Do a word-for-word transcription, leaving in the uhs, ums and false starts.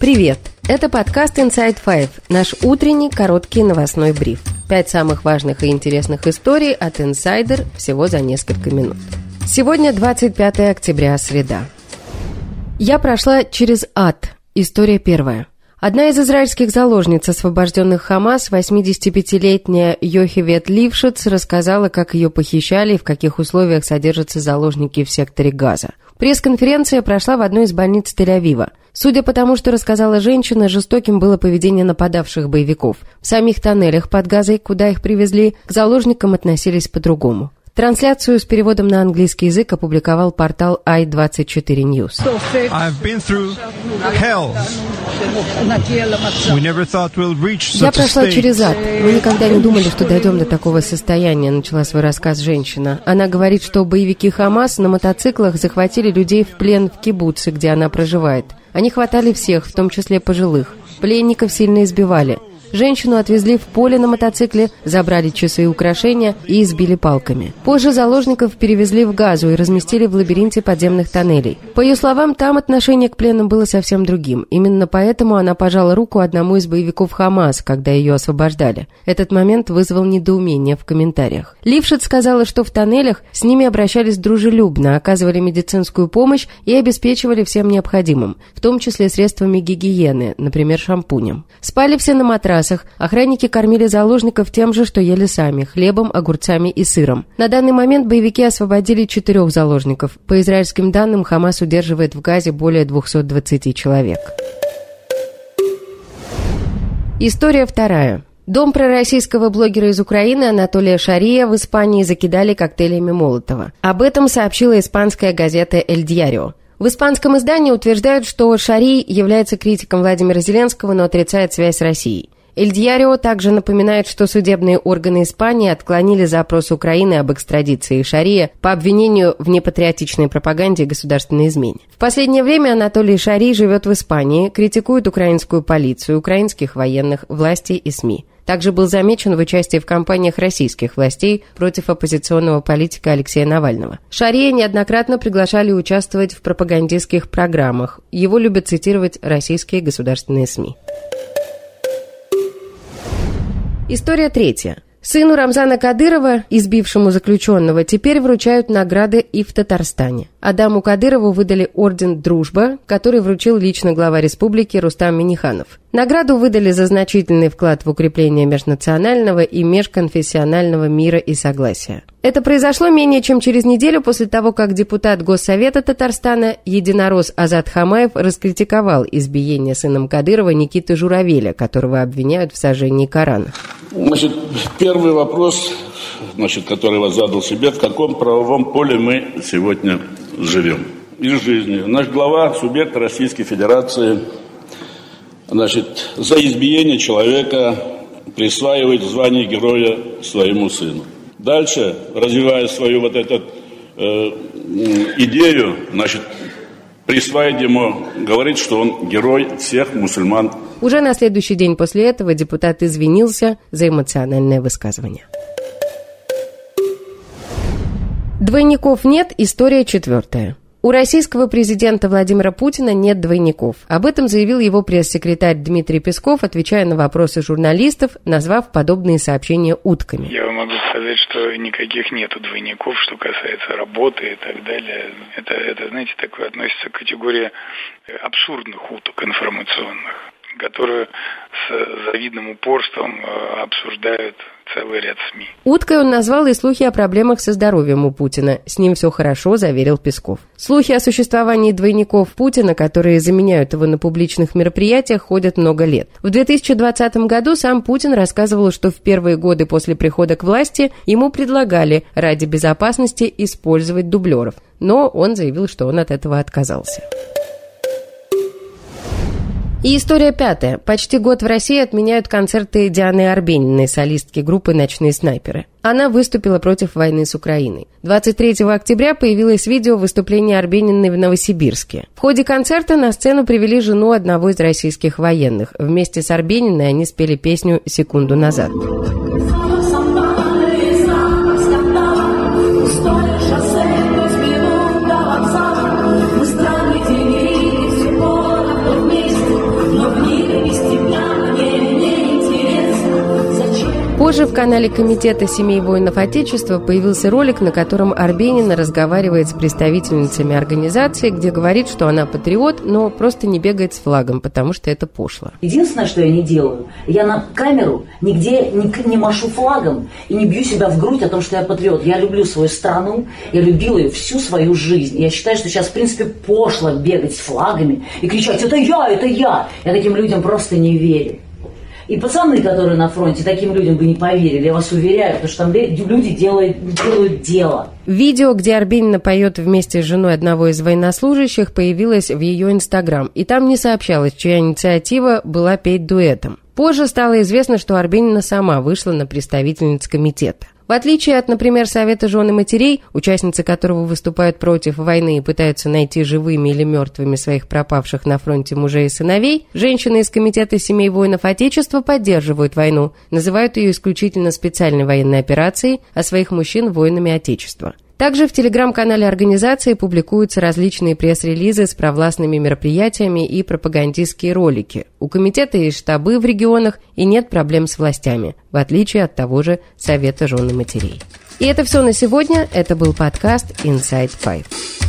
Привет! Это подкаст Inside Five, наш утренний короткий новостной бриф. Пять самых важных и интересных историй от Insider всего за несколько минут. Сегодня двадцать пятое октября, среда. Я прошла через ад. История первая. Одна из израильских заложниц, освобожденных ХАМАС, восьмидесятипятилетняя Йохевет Лившиц, рассказала, как ее похищали и в каких условиях содержатся заложники в секторе Газа. Пресс-конференция прошла в одной из больниц Тель-Авива. Судя по тому, что рассказала женщина, жестоким было поведение нападавших боевиков. В самих тоннелях под Газой, куда их привезли, к заложникам относились по-другому. Трансляцию с переводом на английский язык опубликовал портал ай двадцать четыре ньюс. «Я прошла через ад. Мы никогда не думали, что дойдем до такого состояния», — начала свой рассказ женщина. Она говорит, что боевики ХАМАС на мотоциклах захватили людей в плен в кибуце, где она проживает. Они хватали всех, в том числе пожилых. Пленников сильно избивали. Женщину отвезли в поле на мотоцикле, забрали часы и украшения и избили палками. Позже заложников перевезли в Газу и разместили в лабиринте подземных тоннелей. По ее словам, там отношение к пленным было совсем другим. Именно поэтому она пожала руку одному из боевиков ХАМАС, когда ее освобождали. Этот момент вызвал недоумение в комментариях. Лившиц сказала, что в тоннелях с ними обращались дружелюбно, оказывали медицинскую помощь и обеспечивали всем необходимым, в том числе средствами гигиены, например, шампунем. Спали все на матрасах. Охранники кормили заложников тем же, что ели сами – хлебом, огурцами и сыром. На данный момент боевики освободили четырех заложников. По израильским данным, ХАМАС удерживает в Газе более двухсот двадцати человек. История вторая. Дом пророссийского блогера из Украины Анатолия Шария в Испании закидали коктейлями Молотова. Об этом сообщила испанская газета «Эль Диарио». В испанском издании утверждают, что Шарий является критиком Владимира Зеленского, но отрицает связь с Россией. «Эль Диарио» также напоминает, что судебные органы Испании отклонили запрос Украины об экстрадиции Шария по обвинению в непатриотичной пропаганде и государственной измене. В последнее время Анатолий Шарий живет в Испании, критикует украинскую полицию, украинских военных, власти и СМИ. Также был замечен в участии в кампаниях российских властей против оппозиционного политика Алексея Навального. Шария неоднократно приглашали участвовать в пропагандистских программах. Его любят цитировать российские государственные СМИ. История третья. Сыну Рамзана Кадырова, избившему заключенного, теперь вручают награды и в Татарстане. Адаму Кадырову выдали орден «Дружба», который вручил лично глава республики Рустам Минниханов. Награду выдали за значительный вклад в укрепление межнационального и межконфессионального мира и согласия. Это произошло менее чем через неделю после того, как депутат Госсовета Татарстана, единорос Азат Хамаев, раскритиковал избиение сыном Кадырова Никиты Журавеля, которого обвиняют в сожжении Корана. Значит, первый вопрос, значит, который вас задал себе, в каком правовом поле мы сегодня живем и жизни. Наш глава, субъект Российской Федерации, значит, за избиение человека присваивает звание героя своему сыну. Дальше, развивая свою вот эту э, идею, значит, присваивает ему, говорит, что он герой всех мусульман. Уже на следующий день после этого депутат извинился за эмоциональное высказывание. Двойников нет. История четвертая. У российского президента Владимира Путина нет двойников. Об этом заявил его пресс-секретарь Дмитрий Песков, отвечая на вопросы журналистов, назвав подобные сообщения утками. Я вам могу сказать, что никаких нету двойников, что касается работы и так далее. Это, это знаете, такое относится к категории абсурдных уток информационных, которую с завидным упорством обсуждают целый ряд СМИ. Уткой он назвал и слухи о проблемах со здоровьем у Путина. С ним все хорошо, заверил Песков. Слухи о существовании двойников Путина, которые заменяют его на публичных мероприятиях, ходят много лет. В две тысячи двадцатом году сам Путин рассказывал, что в первые годы после прихода к власти ему предлагали ради безопасности использовать дублеров. Но он заявил, что он от этого отказался. И история пятая. Почти год в России отменяют концерты Дианы Арбениной, солистки группы «Ночные снайперы». Она выступила против войны с Украиной. двадцать третьего октября появилось видео выступления Арбениной в Новосибирске. В ходе концерта на сцену привели жену одного из российских военных. Вместе с Арбениной они спели песню «Секунду назад». Также в канале Комитета семей воинов Отечества появился ролик, на котором Арбенина разговаривает с представительницами организации, где говорит, что она патриот, но просто не бегает с флагом, потому что это пошло. Единственное, что я не делаю, я на камеру нигде не, не машу флагом и не бью себя в грудь о том, что я патриот. Я люблю свою страну, я любила ее всю свою жизнь. Я считаю, что сейчас, в принципе, пошло бегать с флагами и кричать «это я, это я». Я таким людям просто не верю. И пацаны, которые на фронте, таким людям бы не поверили, я вас уверяю, потому что там люди делают, делают дело. Видео, где Арбенина поет вместе с женой одного из военнослужащих, появилось в ее Инстаграм. И там не сообщалось, чья инициатива была петь дуэтом. Позже стало известно, что Арбенина сама вышла на представительниц комитета. В отличие от, например, Совета жен и матерей, участницы которого выступают против войны и пытаются найти живыми или мертвыми своих пропавших на фронте мужей и сыновей, женщины из Комитета семей воинов Отечества поддерживают войну, называют ее исключительно специальной военной операцией, а своих мужчин – воинами Отечества. Также в телеграм-канале организации публикуются различные пресс-релизы с провластными мероприятиями и пропагандистские ролики. У комитета есть штабы в регионах и нет проблем с властями, в отличие от того же Совета жен и матерей. И это все на сегодня. Это был подкаст Inside Five.